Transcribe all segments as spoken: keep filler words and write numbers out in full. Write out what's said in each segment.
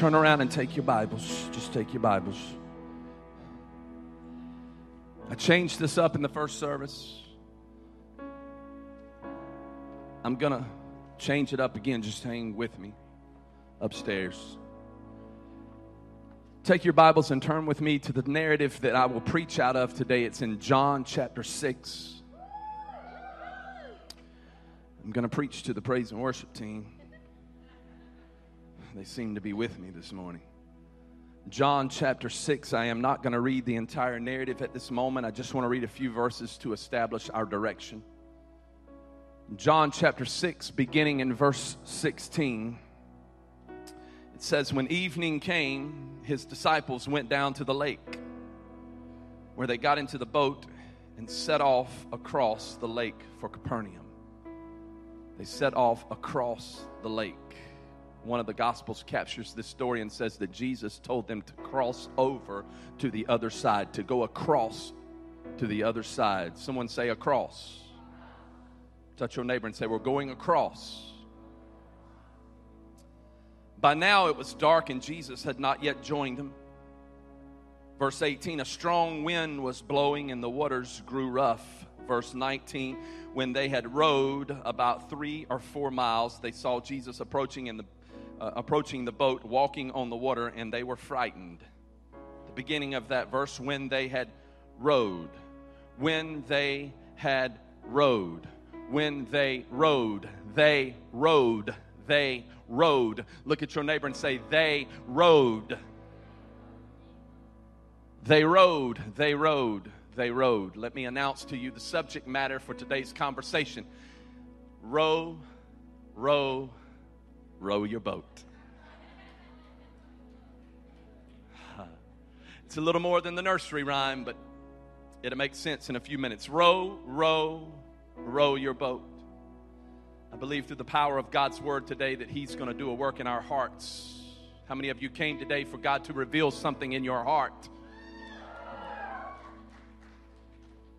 turn around and take your Bibles. Just take your Bibles. I changed this up in the first service. I'm going to change it up again. Just hang with me upstairs. Take your Bibles and turn with me to the narrative that I will preach out of today. It's in John chapter six. I'm going to preach to the praise and worship team. They seem to be with me this morning. John chapter six. I am not going to read the entire narrative at this moment. I just want to read a few verses to establish our direction. John chapter six, beginning in verse sixteen. It says, when evening came, his disciples went down to the lake, where they got into the boat and set off across the lake for Capernaum. They set off across the lake. One of the Gospels captures this story and says that Jesus told them to cross over to the other side, to go across to the other side. Someone say across. Touch your neighbor and say, we're going across. By now it was dark and Jesus had not yet joined them. Verse eighteen, a strong wind was blowing and the waters grew rough. Verse nineteen, when they had rowed about three or four miles, they saw Jesus approaching in the, uh, approaching the boat, walking on the water, and they were frightened. The beginning of that verse, when they had rowed, when they had rowed, when they rowed, they rowed, they rowed. Rowed. Look at your neighbor and say, they rowed. They rowed. They rowed. They rowed. Let me announce to you the subject matter for today's conversation. Row, row, row your boat. It's a little more than the nursery rhyme, but it'll make sense in a few minutes. Row, row, row your boat. I believe through the power of God's word today that he's going to do a work in our hearts. How many of you came today for God to reveal something in your heart?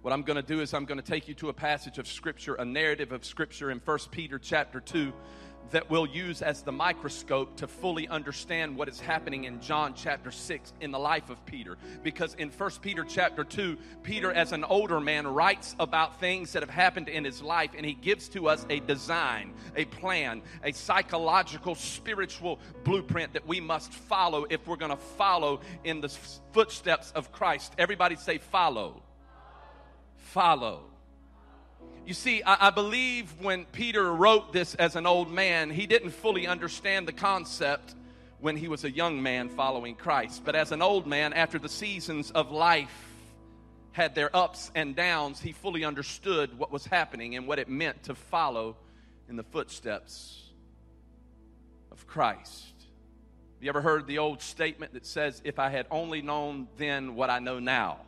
What I'm going to do is I'm going to take you to a passage of Scripture, a narrative of Scripture in First Peter chapter two that we'll use as the microscope to fully understand what is happening in John chapter six in the life of Peter. Because in First Peter chapter two, Peter as an older man writes about things that have happened in his life, and he gives to us a design, a plan, a psychological, spiritual blueprint that we must follow if we're going to follow in the footsteps of Christ. Everybody say follow. Follow. You see, I, I believe when Peter wrote this as an old man, he didn't fully understand the concept when he was a young man following Christ. But as an old man, after the seasons of life had their ups and downs, he fully understood what was happening and what it meant to follow in the footsteps of Christ. You ever heard the old statement that says, if I had only known then what I know now?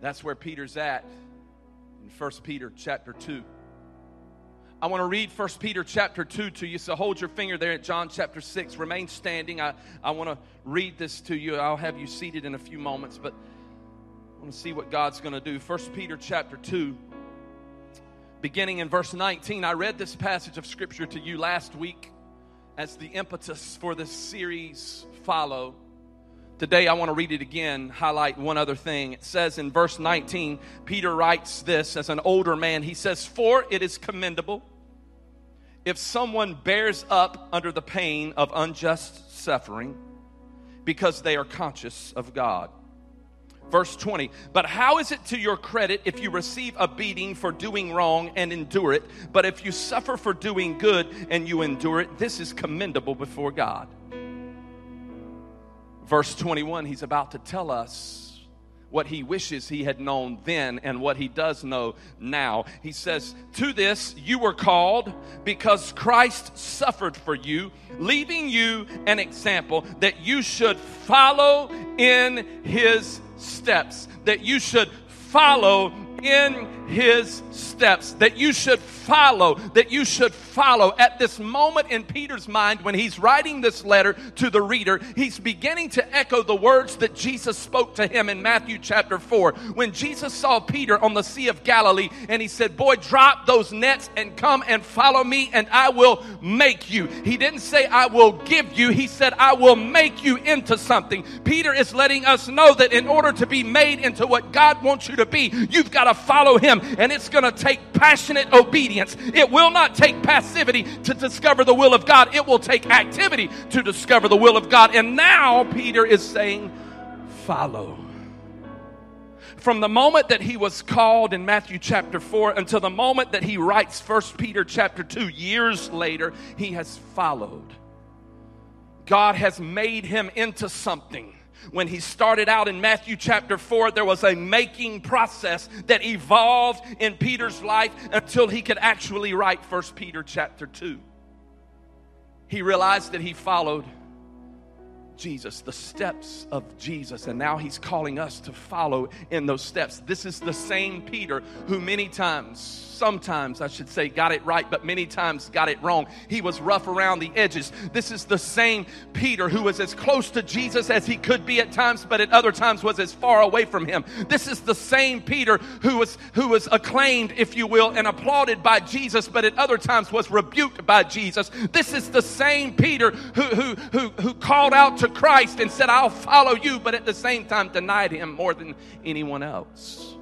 That's where Peter's at. In First Peter chapter two. I want to read First Peter chapter two to you, so hold your finger there at John chapter six. Remain standing. I, I want to read this to you. I'll have you seated in a few moments, but I want to see what God's going to do. First Peter chapter two, beginning in verse nineteen. I read this passage of Scripture to you last week as the impetus for this series, Follow. Today, I want to read it again, highlight one other thing. It says in verse nineteen, Peter writes this as an older man. He says, for it is commendable if someone bears up under the pain of unjust suffering because they are conscious of God. Verse twenty, but how is it to your credit if you receive a beating for doing wrong and endure it? But if you suffer for doing good and you endure it, this is commendable before God. Verse twenty-one, he's about to tell us what he wishes he had known then and what he does know now. He says, to this you were called because Christ suffered for you, leaving you an example that you should follow in his steps, that you should follow in his steps, that you should follow, that you should follow. At this moment in Peter's mind, when he's writing this letter to the reader, he's beginning to echo the words that Jesus spoke to him in Matthew chapter four. When Jesus saw Peter on the Sea of Galilee and he said, "Boy, drop those nets and come and follow me and I will make you." He didn't say, "I will give you." He said, "I will make you into something." Peter is letting us know that in order to be made into what God wants you to be, you've got to follow him. And it's going to take passionate obedience. It will not take passivity to discover the will of God. It will take activity to discover the will of God. And now Peter is saying, follow. From the moment that he was called in Matthew chapter four until the moment that he writes First Peter chapter two years later, he has followed. God has made him into something. When he started out in Matthew chapter four, there was a making process that evolved in Peter's life until he could actually write First Peter chapter two. He realized that he followed Jesus, the steps of Jesus, and now he's calling us to follow in those steps. This is the same Peter who many times, sometimes I should say, got it right, but many times got it wrong. He was rough around the edges. This is the same Peter who was as close to Jesus as he could be at times, but at other times was as far away from him. This is the same Peter who was who was acclaimed, if you will, and applauded by Jesus, but at other times was rebuked by Jesus. This is the same Peter who who who, who called out to Christ and said, "I'll follow you," but at the same time denied him more than anyone else.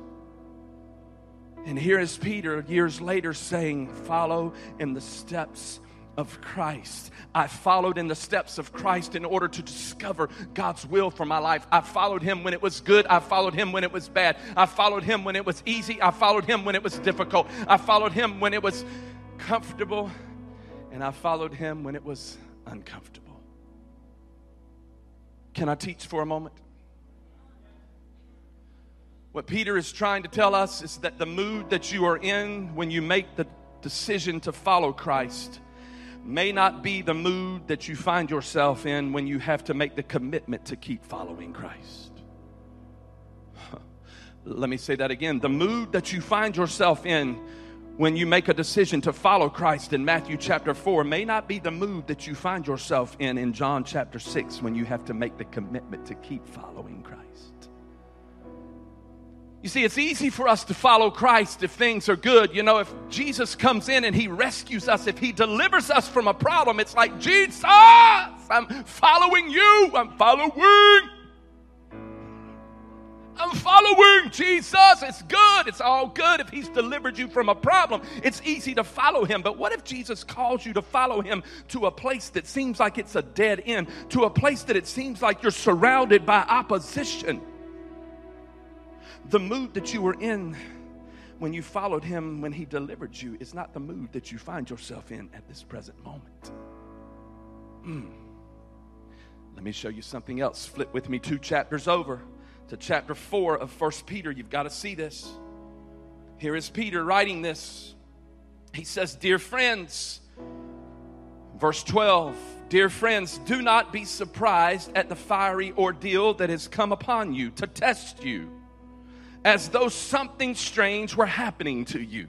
And here is Peter years later saying, follow in the steps of Christ. I followed in the steps of Christ in order to discover God's will for my life. I followed him when it was good. I followed him when it was bad. I followed him when it was easy. I followed him when it was difficult. I followed him when it was comfortable, and I followed him when it was uncomfortable. Can I teach for a moment? What Peter is trying to tell us is that the mood that you are in when you make the decision to follow Christ may not be the mood that you find yourself in when you have to make the commitment to keep following Christ. Let me say that again. The mood that you find yourself in when you make a decision to follow Christ in Matthew chapter four may not be the mood that you find yourself in in John chapter six when you have to make the commitment to keep following Christ. You see, it's easy for us to follow Christ if things are good. You know, if Jesus comes in and he rescues us, if he delivers us from a problem, it's like, "Jesus, I'm following you. I'm following. I'm following Jesus. It's good. It's all good." If he's delivered you from a problem, it's easy to follow him. But what if Jesus calls you to follow him to a place that seems like it's a dead end, to a place that it seems like you're surrounded by opposition? The mood that you were in when you followed him, when he delivered you, is not the mood that you find yourself in at this present moment. Mm. Let me show you something else. Flip with me two chapters over to chapter four of First Peter. You've got to see this. Here is Peter writing this. He says, "Dear friends," verse twelve, "Dear friends, do not be surprised at the fiery ordeal that has come upon you to test you, as though something strange were happening to you."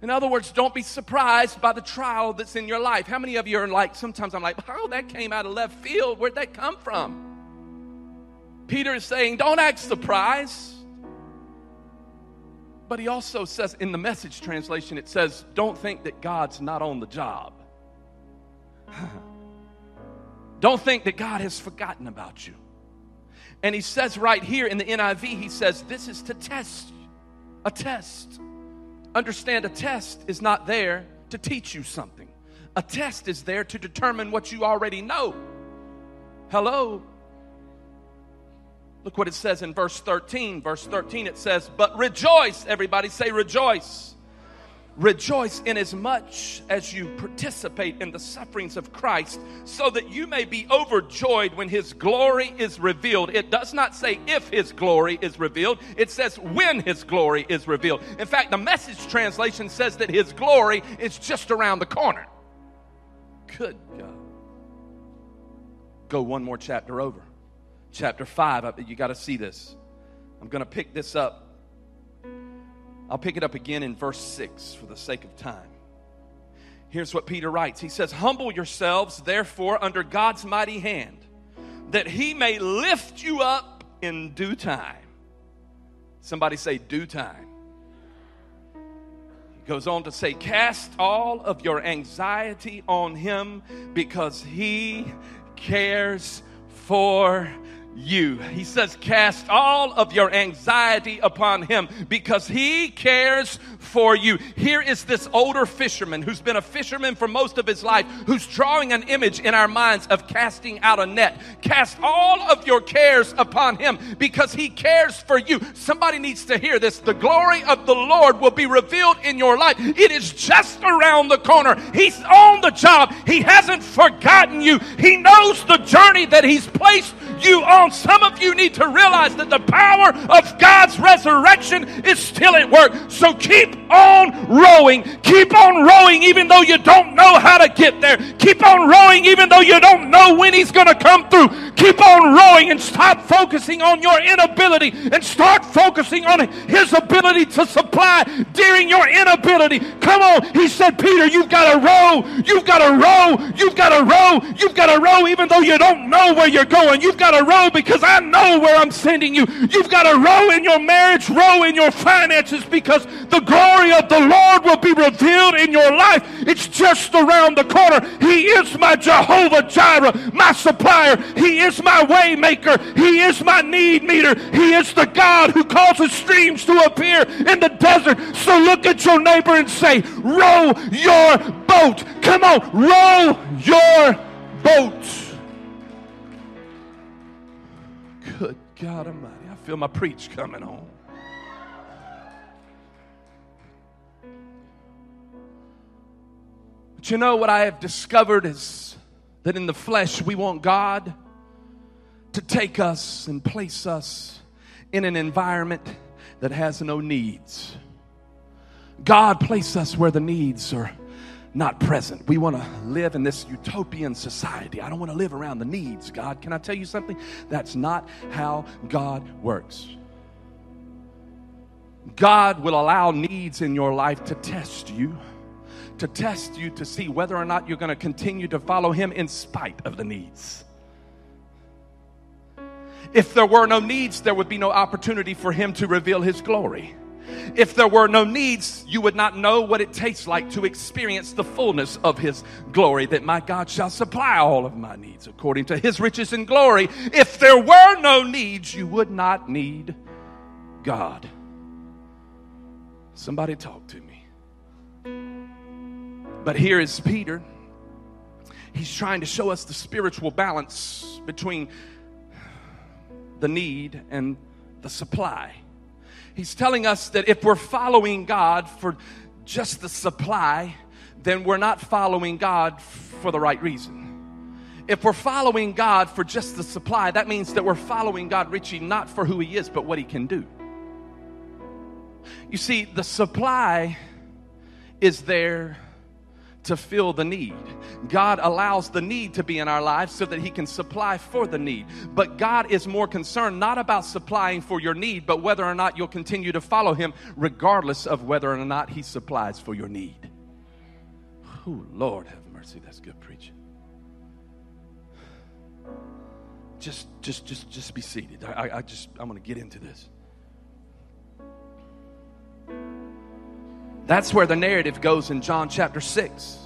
In other words, don't be surprised by the trial that's in your life. How many of you are like, sometimes I'm like, "Oh, that came out of left field. Where'd that come from?" Peter is saying, don't act surprised. But he also says, in the Message translation, it says, don't think that God's not on the job. Don't think that God has forgotten about you. And he says right here in the N I V, he says, this is to test, a test. Understand, a test is not there to teach you something. A test is there to determine what you already know. Hello? Look what it says in verse thirteen. Verse thirteen, it says, "But rejoice," everybody say rejoice. "Rejoice inasmuch as you participate in the sufferings of Christ, so that you may be overjoyed when his glory is revealed." It does not say if his glory is revealed. It says when his glory is revealed. In fact, the Message translation says that his glory is just around the corner. Good God. Go one more chapter over. Chapter five, you got to see this. I'm going to pick this up I'll pick it up again in verse six for the sake of time. Here's what Peter writes. He says, "Humble yourselves, therefore, under God's mighty hand, that he may lift you up in due time." Somebody say, due time. He goes on to say, "Cast all of your anxiety on him because he cares for you." He says, "Cast all of your anxiety upon him because he cares for you." Here is this older fisherman who's been a fisherman for most of his life, who's drawing an image in our minds of casting out a net. Cast all of your cares upon him because he cares for you. Somebody needs to hear this. The glory of the Lord will be revealed in your life. It is just around the corner. He's on the job. He hasn't forgotten you. He knows the journey that he's placed you on. Some of you need to realize that the power of God's resurrection is still at work. So keep on rowing. Keep on rowing even though you don't know how to get there. Keep on rowing even though you don't know when he's going to come through. Keep on rowing and stop focusing on your inability and start focusing on his ability to supply during your inability. Come on. He said, Peter, you've got to row. You've got to row. You've got to row. You've got to row even though you don't know where you're going. You've got to row because I know where I'm sending you. You've got to row in your marriage, row in your finances, because the glory of the Lord will be revealed in your life. It's just around the corner. He is my Jehovah Jireh, my supplier. He is my way maker. He is my need meter. He is the God who causes streams to appear in the desert. So look at your neighbor and say, row your boat. Come on, row your boat. Good God Almighty, I feel my preach coming on. But you know what I have discovered is that in the flesh we want God to take us and place us in an environment that has no needs. God, place us where the needs are not present. We want to live in this utopian society. I don't want to live around the needs, God. Can I tell you something? That's not how God works. God will allow needs in your life to test you, to test you to see whether or not you're going to continue to follow him in spite of the needs. If there were no needs, there would be no opportunity for him to reveal his glory. If there were no needs, you would not know what it tastes like to experience the fullness of his glory, that my God shall supply all of my needs according to his riches and glory. If there were no needs, you would not need God. Somebody talk to me. But here is Peter. He's trying to show us the spiritual balance between the need and the supply. He's telling us that if we're following God for just the supply, then we're not following God for the right reason. If we're following God for just the supply, that means that we're following God, Richie, not for who he is, but what he can do. You see, the supply is there to fill the need. God allows the need to be in our lives so that he can supply for the need. But God is more concerned not about supplying for your need, but whether or not you'll continue to follow him, regardless of whether or not he supplies for your need. Oh, Lord, have mercy. That's good preaching. Just, just, just, just be seated. I, I just, I'm going to get into this. That's where the narrative goes in John chapter six.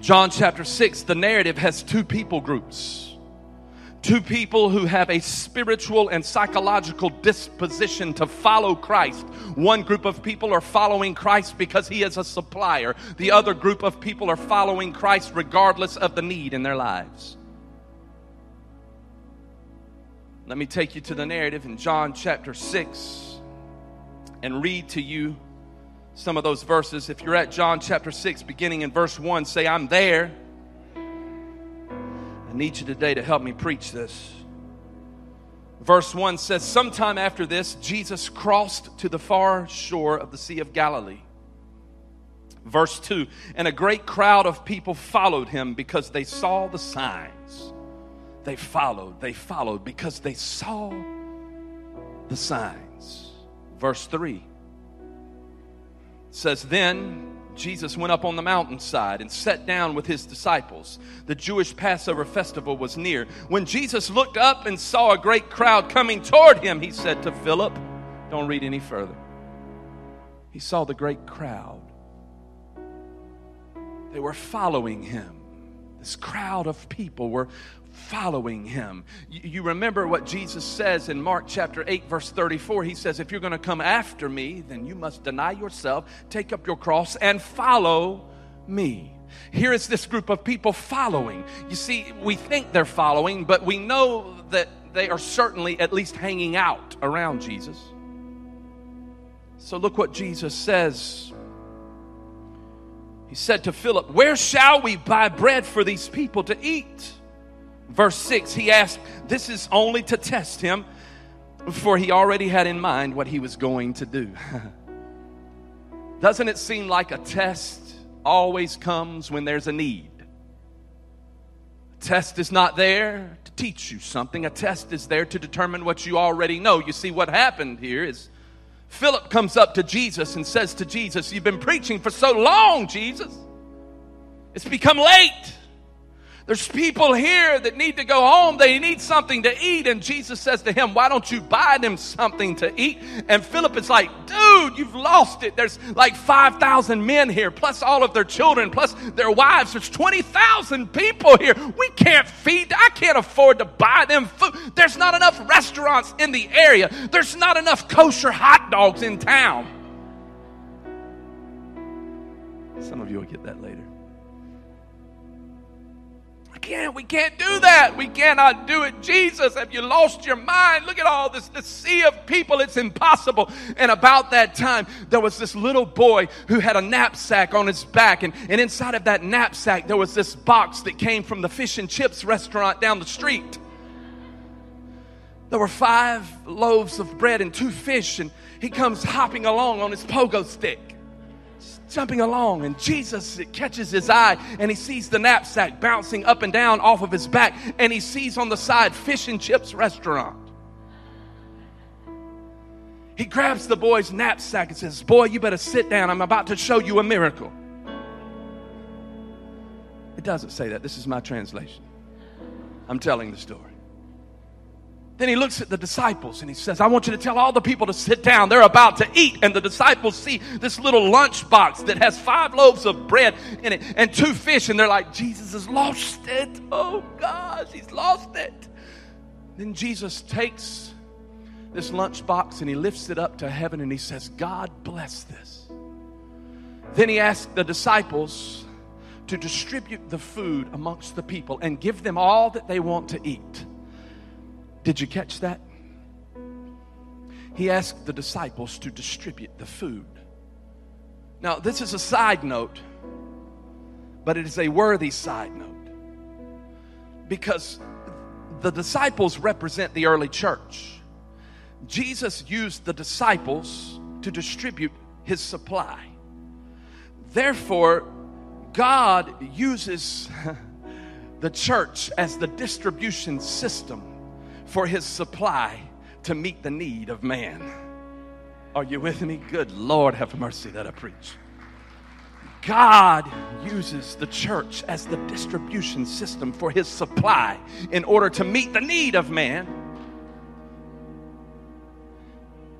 John chapter six, the narrative has two people groups. Two people who have a spiritual and psychological disposition to follow Christ. One group of people are following Christ because he is a supplier. The other group of people are following Christ regardless of the need in their lives. Let me take you to the narrative in John chapter six. And read to you some of those verses. If you're at John chapter six, beginning in verse one, say, I'm there. I need you today to help me preach this. Verse one says, sometime after this, Jesus crossed to the far shore of the Sea of Galilee. Verse two, and a great crowd of people followed him because they saw the signs. They followed, they followed because they saw the signs. verse three says, "Then Jesus went up on the mountainside and sat down with his disciples. The Jewish Passover festival was near. When Jesus looked up and saw a great crowd coming toward him, he said to Philip," don't read any further. He saw the great crowd. They were following him. This crowd of people were following him. You remember what Jesus says in Mark chapter eight, verse thirty-four. He says, "If you're going to come after me, then you must deny yourself, take up your cross, and follow me." Here is this group of people following. You see, we think they're following, but we know that they are certainly at least hanging out around Jesus. So look what Jesus says. He said to Philip, "Where shall we buy bread for these people to eat?" Verse six, he asked, this is only to test him, for he already had in mind what he was going to do. Doesn't it seem like a test always comes when there's a need? A test is not there to teach you something. A test is there to determine what you already know. You see, what happened here is Philip comes up to Jesus and says to Jesus, "You've been preaching for so long, Jesus. It's become late. There's people here that need to go home. They need something to eat." And Jesus says to him, "Why don't you buy them something to eat?" And Philip is like, "Dude, you've lost it. There's like five thousand men here, plus all of their children, plus their wives. There's twenty thousand people here. We can't feed. I can't afford to buy them food. There's not enough restaurants in the area. There's not enough kosher hot dogs in town." Some of you will get that later. Can't, we can't do that. We cannot do it. "Jesus, have you lost your mind? Look at all this, this sea of people. It's impossible." And about that time, there was this little boy who had a knapsack on his back. And, and inside of that knapsack, there was this box that came from the fish and chips restaurant down the street. There were five loaves of bread and two fish. And he comes hopping along on his pogo stick, jumping along, and Jesus catches his eye, and he sees the knapsack bouncing up and down off of his back, and he sees on the side fish and chips restaurant. He grabs the boy's knapsack and says, "Boy, you better sit down. I'm about to show you a miracle." It doesn't say that. This is my translation. I'm telling the story. Then he looks at the disciples and he says, "I want you to tell all the people to sit down. They're about to eat." And the disciples see this little lunch box that has five loaves of bread in it and two fish. And they're like, "Jesus has lost it. Oh gosh, he's lost it." Then Jesus takes this lunch box and he lifts it up to heaven and he says, "God bless this." Then he asks the disciples to distribute the food amongst the people and give them all that they want to eat. Did you catch that? He asked the disciples to distribute the food. Now, this is a side note, but it is a worthy side note, because the disciples represent the early church. Jesus used the disciples to distribute his supply. Therefore, God uses the church as the distribution system for his supply to meet the need of man. Are you with me? Good Lord, have mercy that I preach. God uses the church as the distribution system for his supply in order to meet the need of man.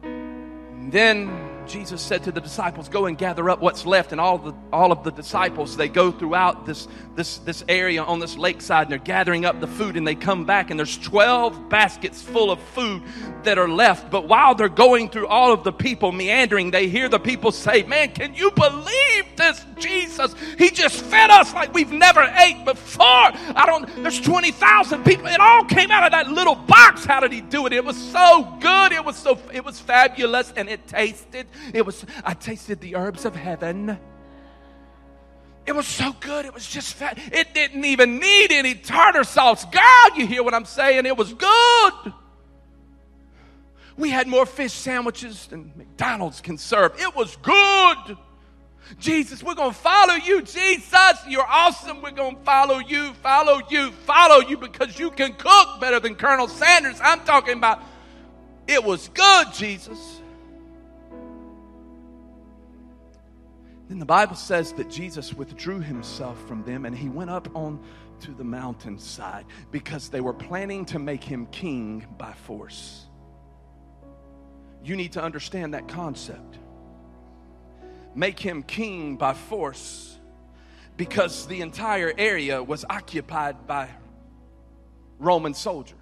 And then Jesus said to the disciples, "Go and gather up what's left." And all the all of the disciples, they go throughout this this this area on this lakeside, and they're gathering up the food, and they come back, and there's twelve baskets full of food that are left. But while they're going through all of the people meandering, they hear the people say, "Man, can you believe this Jesus? He just fed us like we've never ate before. I don't there's twenty thousand people. It all came out of that little box. How did he do it? It was so good. It was so it was fabulous, and it tasted It was, I tasted the herbs of heaven. It was so good. It was just fat. It didn't even need any tartar sauce." God, you hear what I'm saying? It was good. "We had more fish sandwiches than McDonald's can serve. It was good. Jesus, we're going to follow you. Jesus, you're awesome. We're going to follow you, follow you, follow you, because you can cook better than Colonel Sanders." I'm talking about, it was good, Jesus. Then the Bible says that Jesus withdrew himself from them and he went up on to the mountainside because they were planning to make him king by force. You need to understand that concept. Make him king by force because the entire area was occupied by Roman soldiers.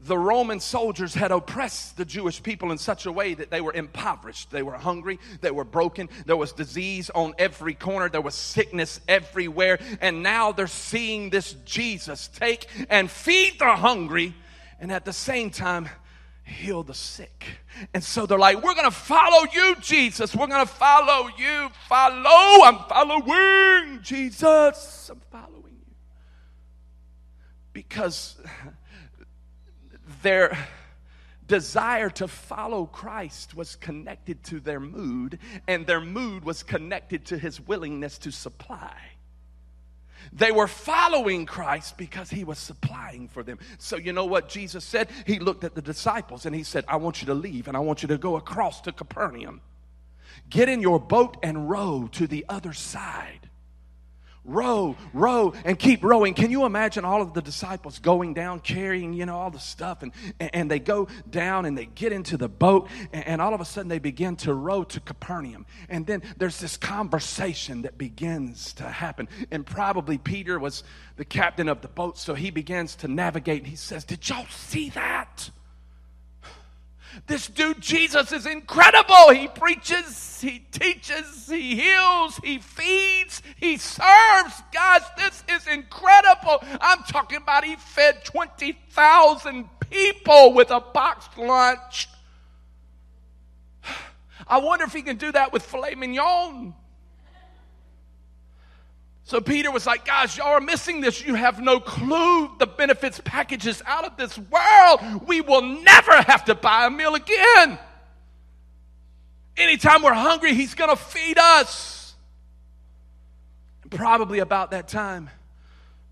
The Roman soldiers had oppressed the Jewish people in such a way that they were impoverished. They were hungry. They were broken. There was disease on every corner. There was sickness everywhere. And now they're seeing this Jesus take and feed the hungry and at the same time heal the sick. And so they're like, we're going to follow you, Jesus. We're going to follow you. Follow. I'm following Jesus. I'm following you. Because their desire to follow Christ was connected to their mood, and their mood was connected to his willingness to supply. They were following Christ because he was supplying for them. So you know what Jesus said? He looked at the disciples and he said, I want you to leave and I want you to go across to Capernaum. Get in your boat and row to the other side. Row, row, and keep rowing. Can you imagine all of the disciples going down, carrying, you know, all the stuff, and, and, and they go down and they get into the boat, and, and all of a sudden they begin to row to Capernaum. And then there's this conversation that begins to happen. And probably Peter was the captain of the boat, so he begins to navigate, and he says, did y'all see that? This dude, Jesus, is incredible. He preaches, he teaches, he heals, he feeds, he serves. Guys, this is incredible. I'm talking about he fed twenty thousand people with a boxed lunch. I wonder if he can do that with filet mignon. So Peter was like, guys, y'all are missing this. You have no clue. The benefits package is out of this world. We will never have to buy a meal again. Anytime we're hungry, he's going to feed us. And probably about that time,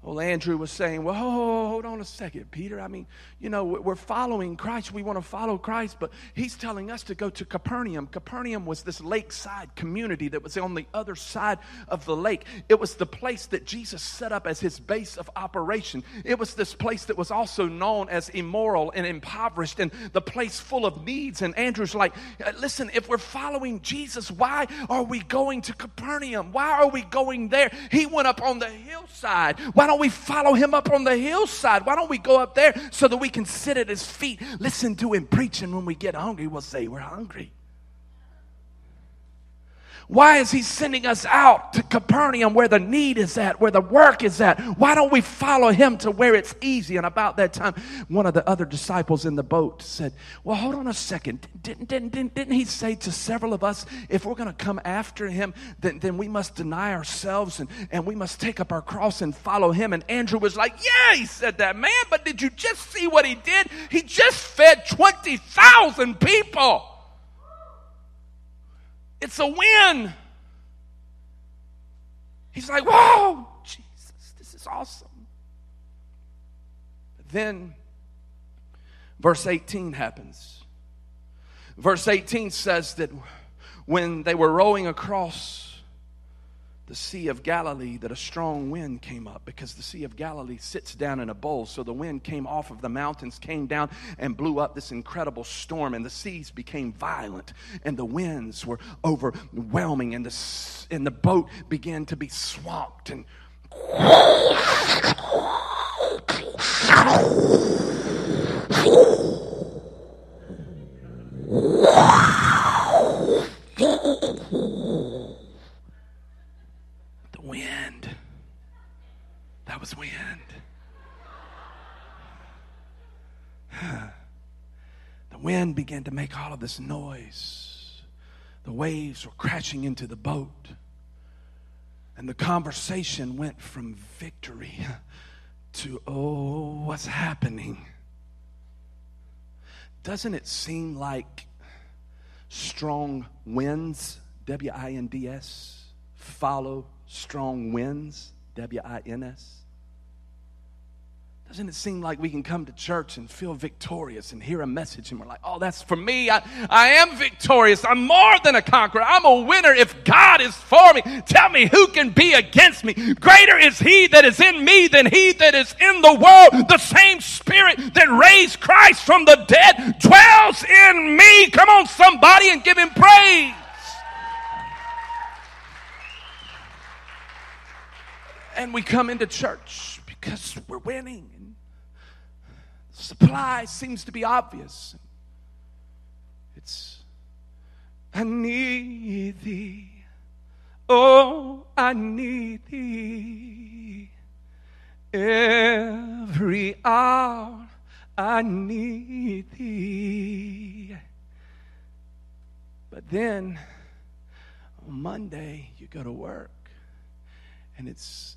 old Andrew was saying, well, hold on a second, Peter. I mean, you know, we're following Christ. We want to follow Christ, but he's telling us to go to Capernaum. Capernaum was this lakeside community that was on the other side of the lake. It was the place that Jesus set up as his base of operation. It was this place that was also known as immoral and impoverished and the place full of needs. And Andrew's like, listen, if we're following Jesus, why are we going to Capernaum? Why are we going there? He went up on the hillside. Why Why don't we follow him up on the hillside? Why don't we go up there so that we can sit at his feet, listen to him preach, and when we get hungry, we'll say we're hungry. Why is he sending us out to Capernaum where the need is at, where the work is at? Why don't we follow him to where it's easy? And about that time, one of the other disciples in the boat said, well, hold on a second. Didn't, didn't, didn't, didn't he say to several of us, if we're going to come after him, then, then we must deny ourselves and, and we must take up our cross and follow him? And Andrew was like, yeah, he said that, man, but did you just see what he did? He just fed twenty thousand people. It's a win. He's like, whoa, Jesus, this is awesome. But then verse eighteen happens. Verse eighteen says that when they were rowing across the Sea of Galilee, that a strong wind came up, because the Sea of Galilee sits down in a bowl. So the wind came off of the mountains, came down and blew up this incredible storm, and the seas became violent and the winds were overwhelming, and the, and the boat began to be swamped. And wind. That was wind. Huh. The wind began to make all of this noise. The waves were crashing into the boat. And the conversation went from victory to, oh, what's happening? Doesn't it seem like strong winds, W I N D S, follow strong winds, W I N S? Doesn't it seem like we can come to church and feel victorious and hear a message and we're like, oh, that's for me. I, I am victorious. I'm more than a conqueror. I'm a winner. If God is for me, tell me who can be against me. Greater is he that is in me than he that is in the world. The same spirit that raised Christ from the dead dwells in me. Come on, somebody, and give him praise. And we come into church because we're winning. And supply seems to be obvious. It's, I need thee. Oh, I need thee. Every hour I need thee. But then on Monday you go to work and it's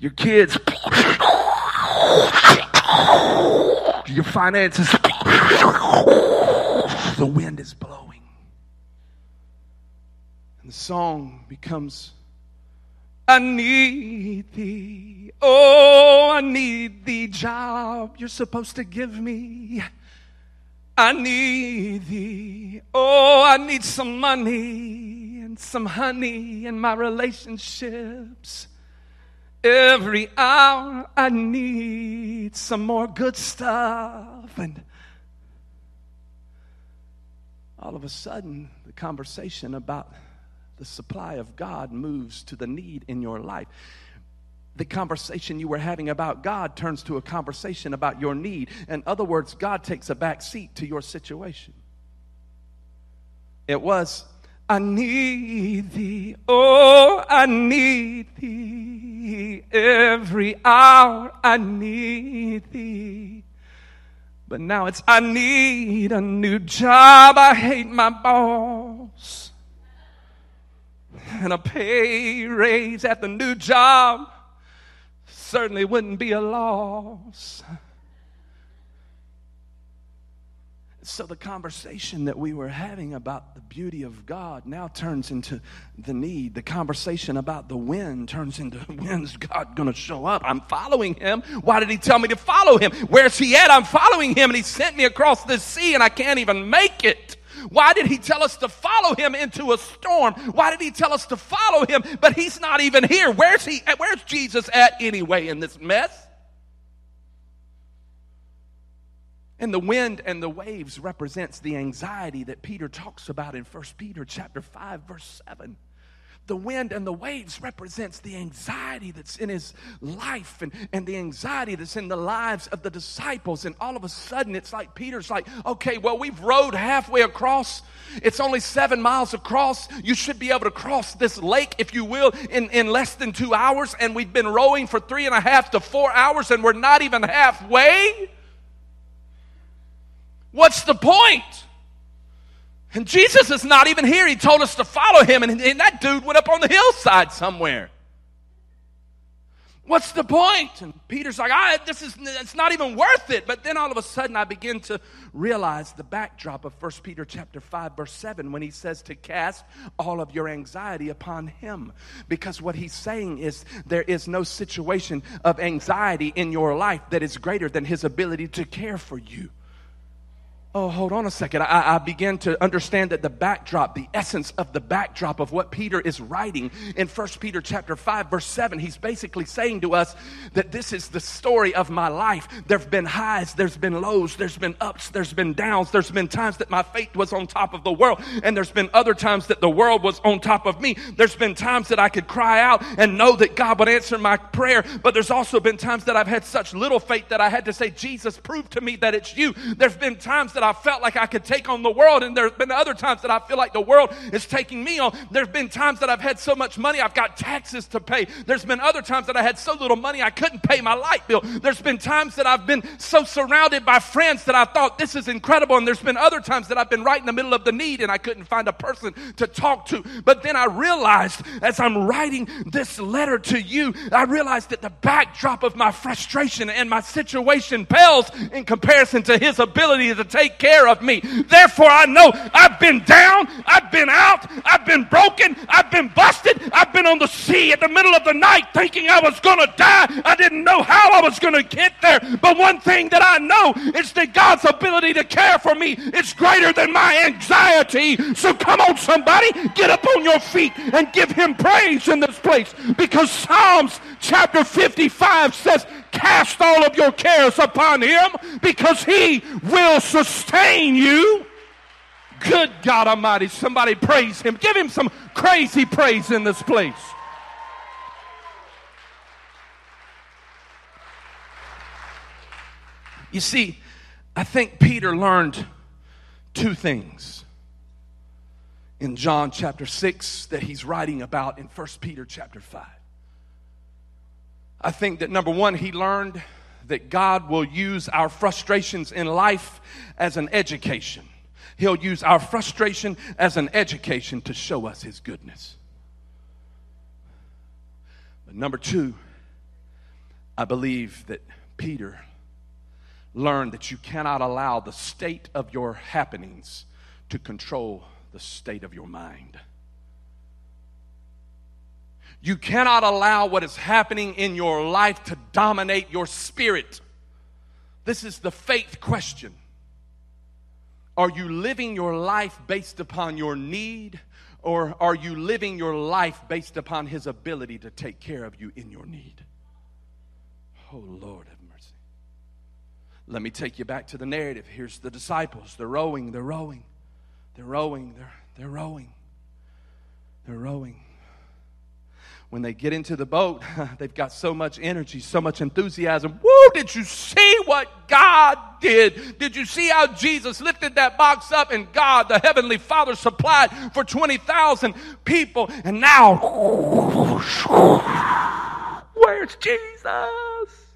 your kids, your finances, the wind is blowing. And the song becomes, I need thee, oh, I need thee, job you're supposed to give me. I need thee. Oh, I need some money and some honey in my relationships. Every hour I need some more good stuff. And all of a sudden, the conversation about the supply of God moves to the need in your life. The conversation you were having about God turns to a conversation about your need. In other words, God takes a back seat to your situation. It was, I need thee, oh, I need thee. Every hour I need thee. But now it's, I need a new job. I hate my boss. And a pay raise at the new job certainly wouldn't be a loss. So the conversation that we were having about the beauty of God now turns into the need. The conversation about the wind turns into, when's God going to show up? I'm following him. Why did he tell me to follow him? Where's he at? I'm following him, and he sent me across the sea, and I can't even make it. Why did he tell us to follow him into a storm? Why did he tell us to follow him? But he's not even here. Where's he? Where's Jesus at anyway in this mess? And the wind and the waves represents the anxiety that Peter talks about in First Peter chapter five, verse seven. The wind and the waves represents the anxiety that's in his life and, and the anxiety that's in the lives of the disciples. And all of a sudden, it's like Peter's like, okay, well, we've rowed halfway across. It's only seven miles across. You should be able to cross this lake, if you will, in, in less than two hours. And we've been rowing for three and a half to four hours, and we're not even halfway. What's the point? And Jesus is not even here. He told us to follow him, and, and that dude went up on the hillside somewhere. What's the point? And Peter's like, I, this is, it's not even worth it. But then all of a sudden I begin to realize the backdrop of First Peter chapter five, verse seven, when he says to cast all of your anxiety upon him. Because what he's saying is there is no situation of anxiety in your life that is greater than his ability to care for you. Oh, hold on a second. I, I began to understand that the backdrop, the essence of the backdrop of what Peter is writing in First Peter chapter five, verse seven, he's basically saying to us that this is the story of my life. There have been highs, there's been lows, there's been ups, there's been downs, there's been times that my faith was on top of the world, and there's been other times that the world was on top of me. There's been times that I could cry out and know that God would answer my prayer, but there's also been times that I've had such little faith that I had to say, Jesus, prove to me that it's you. There's been times that I felt like I could take on the world, and there have been other times that I feel like the world is taking me on. There have been times that I've had so much money I've got taxes to pay. There's been other times that I had so little money I couldn't pay my light bill. There's been times that I've been so surrounded by friends that I thought this is incredible, and there's been other times that I've been right in the middle of the need and I couldn't find a person to talk to. But then I realized as I'm writing this letter to you, I realized that the backdrop of my frustration and my situation pales in comparison to his ability to take take care of me. Therefore, I know I've been down, I've been out, I've been broken, I've been busted, I've been on the sea in the middle of the night thinking I was going to die. I didn't know how I was going to get there. But one thing that I know is that God's ability to care for me is greater than my anxiety. So come on, somebody, get up on your feet and give him praise in this place, because Psalms chapter fifty-five says, cast all of your cares upon him because he will sustain you. Good God Almighty, somebody praise him. Give him some crazy praise in this place. You see, I think Peter learned two things in John chapter six that he's writing about in First Peter chapter five. I think that, number one, he learned that God will use our frustrations in life as an education. He'll use our frustration as an education to show us his goodness. But number two, I believe that Peter learned that you cannot allow the state of your happenings to control the state of your mind. You cannot allow what is happening in your life to dominate your spirit. This is the faith question. Are you living your life based upon your need, or are you living your life based upon his ability to take care of you in your need? Oh, Lord have mercy. Let me take you back to the narrative. Here's the disciples. They're rowing, they're rowing, they're rowing, they're, they're rowing, they're rowing. When they get into the boat, they've got so much energy, so much enthusiasm. Woo, did you see what God did? Did you see how Jesus lifted that box up and God, the Heavenly Father, supplied for twenty thousand people? And now, where's Jesus?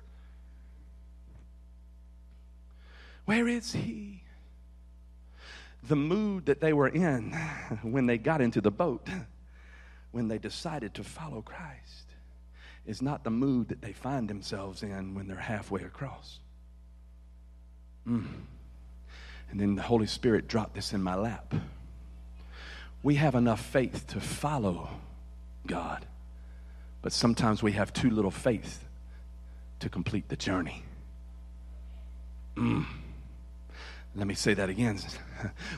Where is he? The mood that they were in when they got into the boat, when they decided to follow Christ, is not the mood that they find themselves in when they're halfway across. Mm. And then the Holy Spirit dropped this in my lap. We have enough faith to follow God, but sometimes we have too little faith to complete the journey. Mm. Let me say that again.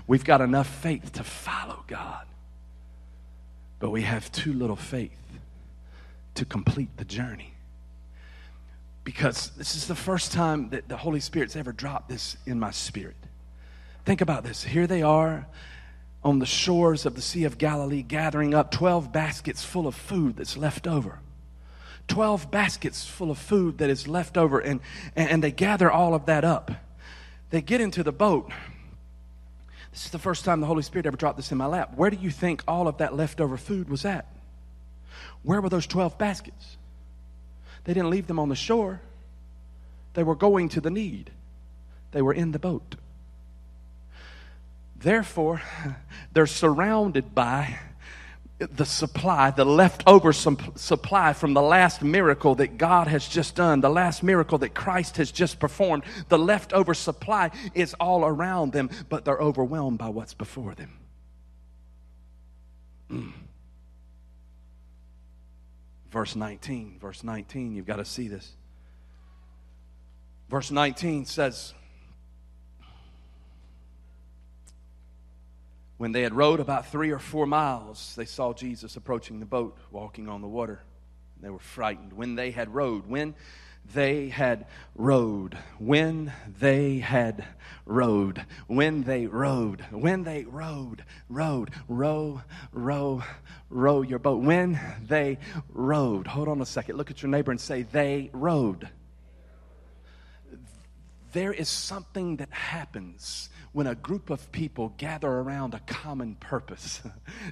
We've got enough faith to follow God, but we have too little faith to complete the journey. Because this is the first time that the Holy Spirit's ever dropped this in my spirit. Think about this. Here they are on the shores of the Sea of Galilee, gathering up twelve baskets full of food that's left over. twelve baskets full of food that is left over. And, and they gather all of that up. They get into the boat. This is the first time the Holy Spirit ever dropped this in my lap. Where do you think all of that leftover food was at? Where were those twelve baskets? They didn't leave them on the shore. They were going to the need. They were in the boat. Therefore, they're surrounded by the supply, the leftover supply from the last miracle that God has just done, the last miracle that Christ has just performed. The leftover supply is all around them, but they're overwhelmed by what's before them. Mm. Verse nineteen, verse nineteen, you've got to see this. Verse nineteen says, when they had rowed about three or four miles, they saw Jesus approaching the boat, walking on the water. They were frightened. When they had rowed, when they had rowed, when they had rowed, when they rowed, when they rowed, rowed, row, row, row your boat. When they rowed, hold on a second, look at your neighbor and say, they rowed. There is something that happens when a group of people gather around a common purpose.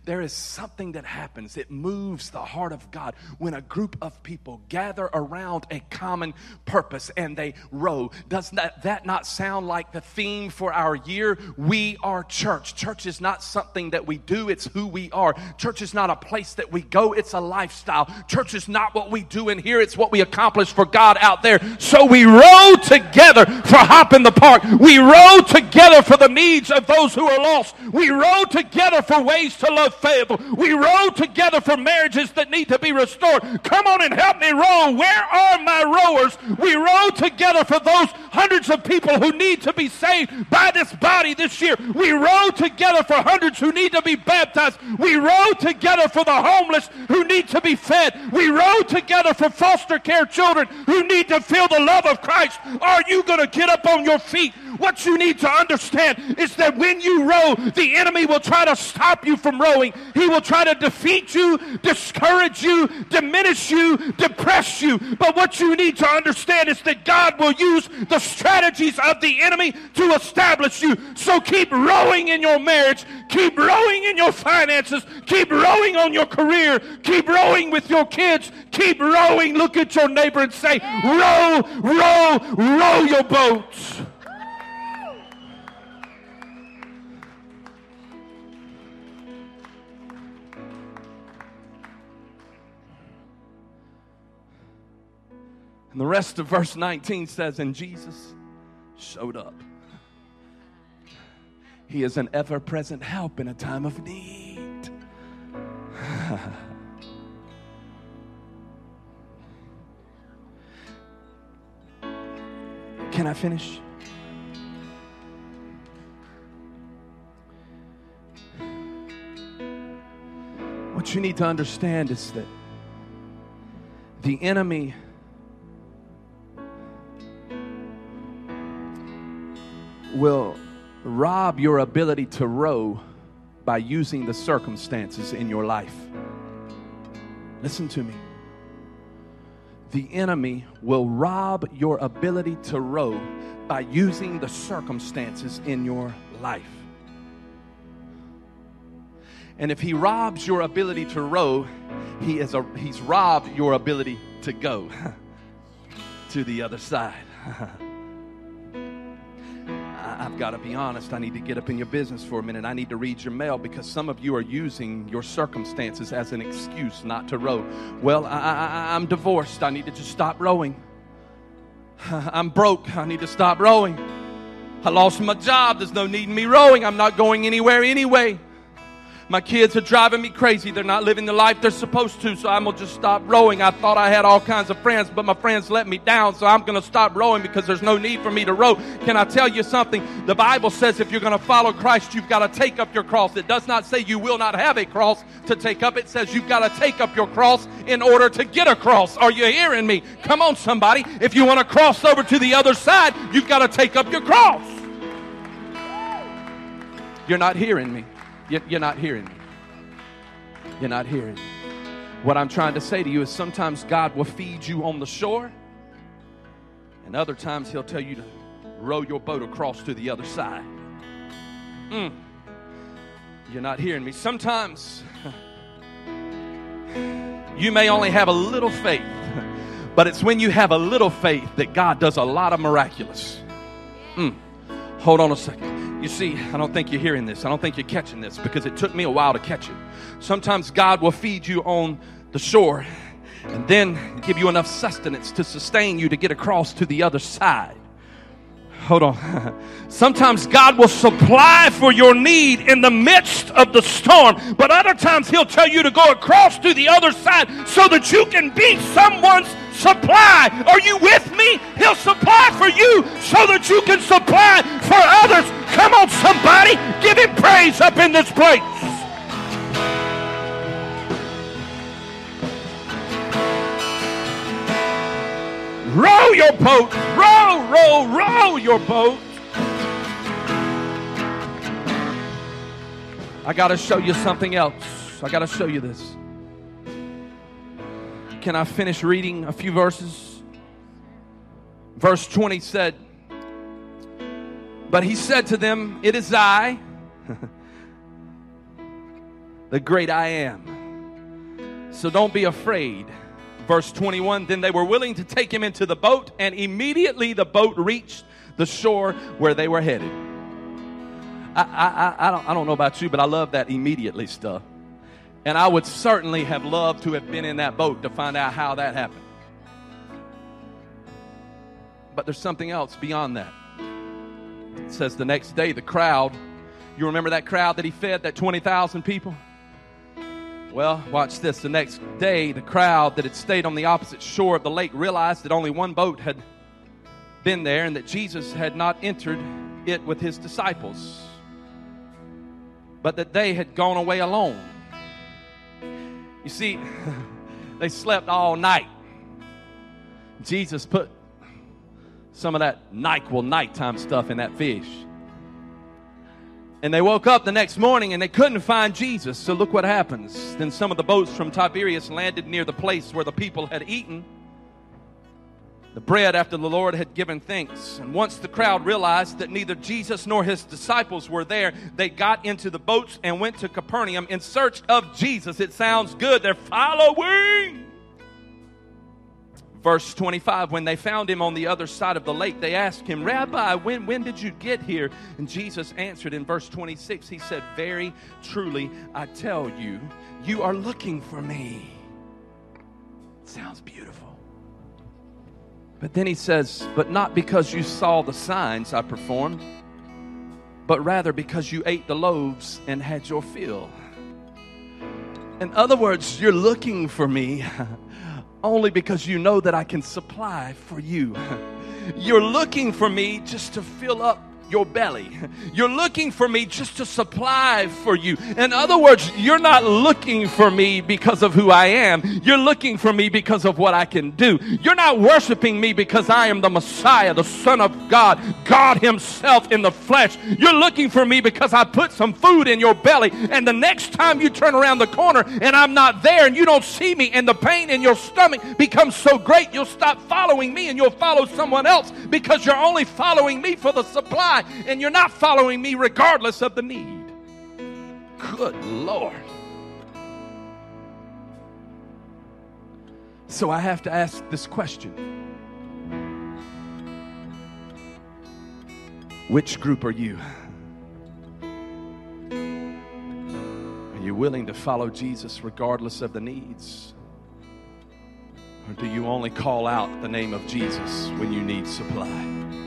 There is something that happens. It moves the heart of God when a group of people gather around a common purpose and they row. Does that, that not sound like the theme for our year? We are church. Church is not something that we do. It's who we are. Church is not a place that we go. It's a lifestyle. Church is not what we do in here. It's what we accomplish for God out there. So we row together for Hop in the Park. We row together for for the needs of those who are lost. We row together for ways to love faithful. We row together for marriages that need to be restored. Come on and help me row. Where are my rowers? We row together for those hundreds of people who need to be saved by this body this year. We row together for hundreds who need to be baptized. We row together for the homeless who need to be fed. We row together for foster care children who need to feel the love of Christ. Are you going to get up on your feet? What you need to understand is that when you row, the enemy will try to stop you from rowing. He will try to defeat you, discourage you, diminish you, depress you. But what you need to understand is that God will use the strategies of the enemy to establish you. So keep rowing in your marriage. Keep rowing in your finances. Keep rowing on your career. Keep rowing with your kids. Keep rowing. Look at your neighbor and say, row, row, row your boats. And the rest of verse nineteen says, and Jesus showed up. He is an ever-present help in a time of need. Can I finish? What you need to understand is that the enemy will rob your ability to row by using the circumstances in your life. Listen to me. The enemy will rob your ability to row by using the circumstances in your life. And if he robs your ability to row, he is a, he's robbed your ability to go to the other side. I've got to be honest. I need to get up in your business for a minute. I need to read your mail, because some of you are using your circumstances as an excuse not to row. Well, I, I, I'm divorced. I need to just stop rowing. I'm broke. I need to stop rowing. I lost my job. There's no need in me rowing. I'm not going anywhere anyway. My kids are driving me crazy. They're not living the life they're supposed to, so I'm going to just stop rowing. I thought I had all kinds of friends, but my friends let me down, so I'm going to stop rowing because there's no need for me to row. Can I tell you something? The Bible says if you're going to follow Christ, you've got to take up your cross. It does not say you will not have a cross to take up. It says you've got to take up your cross in order to get a cross. Are you hearing me? Come on, somebody. If you want to cross over to the other side, you've got to take up your cross. You're not hearing me. You're not hearing me. You're not hearing me. What I'm trying to say to you is sometimes God will feed you on the shore, and other times he'll tell you to row your boat across to the other side. Mm. You're not hearing me. Sometimes you may only have a little faith, but it's when you have a little faith that God does a lot of miraculous. Mm. Hold on a second. You see, I don't think you're hearing this. I don't think you're catching this, because it took me a while to catch it. Sometimes God will feed you on the shore and then give you enough sustenance to sustain you to get across to the other side. Hold on. Sometimes God will supply for your need in the midst of the storm, but other times he'll tell you to go across to the other side so that you can be someone's supply. Are you with me? He'll supply for you so that you can supply for others. Come on, somebody. Give him praise up in this place. Row your boat. Row, row, row your boat. I got to show you something else. I got to show you this. Can I finish reading a few verses? Verse twenty said, but he said to them, it is I, the great I am. So don't be afraid. Verse twenty-one, then they were willing to take him into the boat, and immediately the boat reached the shore where they were headed. I, I, I, don't, I don't know about you, but I love that immediately stuff. And I would certainly have loved to have been in that boat to find out how that happened. But there's something else beyond that. It says the next day, the crowd, you remember that crowd that he fed, that twenty thousand people? Well, watch this. The next day, the crowd that had stayed on the opposite shore of the lake realized that only one boat had been there and that Jesus had not entered it with his disciples, but that they had gone away alone. You see, they slept all night. Jesus put some of that NyQuil nighttime stuff in that fish. And they woke up the next morning and they couldn't find Jesus. So look what happens. Then some of the boats from Tiberias landed near the place where the people had eaten the bread after the Lord had given thanks. And once the crowd realized that neither Jesus nor his disciples were there, they got into the boats and went to Capernaum in search of Jesus. It sounds good. They're following. Verse twenty-five, when they found him on the other side of the lake, they asked him, Rabbi, when, when did you get here? And Jesus answered in verse twenty-six, he said, very truly, I tell you, you are looking for me. It sounds beautiful. But then he says, but not because you saw the signs I performed, but rather because you ate the loaves and had your fill. In other words, you're looking for me only because you know that I can supply for you. You're looking for me just to fill up your belly. You're looking for me just to supply for you. In other words, you're not looking for me because of who I am. You're looking for me because of what I can do. You're not worshiping me because I am the Messiah, the Son of God, God himself in the flesh. You're looking for me because I put some food in your belly, and the next time you turn around the corner and I'm not there and you don't see me and the pain in your stomach becomes so great, you'll stop following me and you'll follow someone else because you're only following me for the supply. And you're not following me regardless of the need. Good Lord. So I have to ask this question. Which group are you? Are you willing to follow Jesus regardless of the needs? Or do you only call out the name of Jesus when you need supply?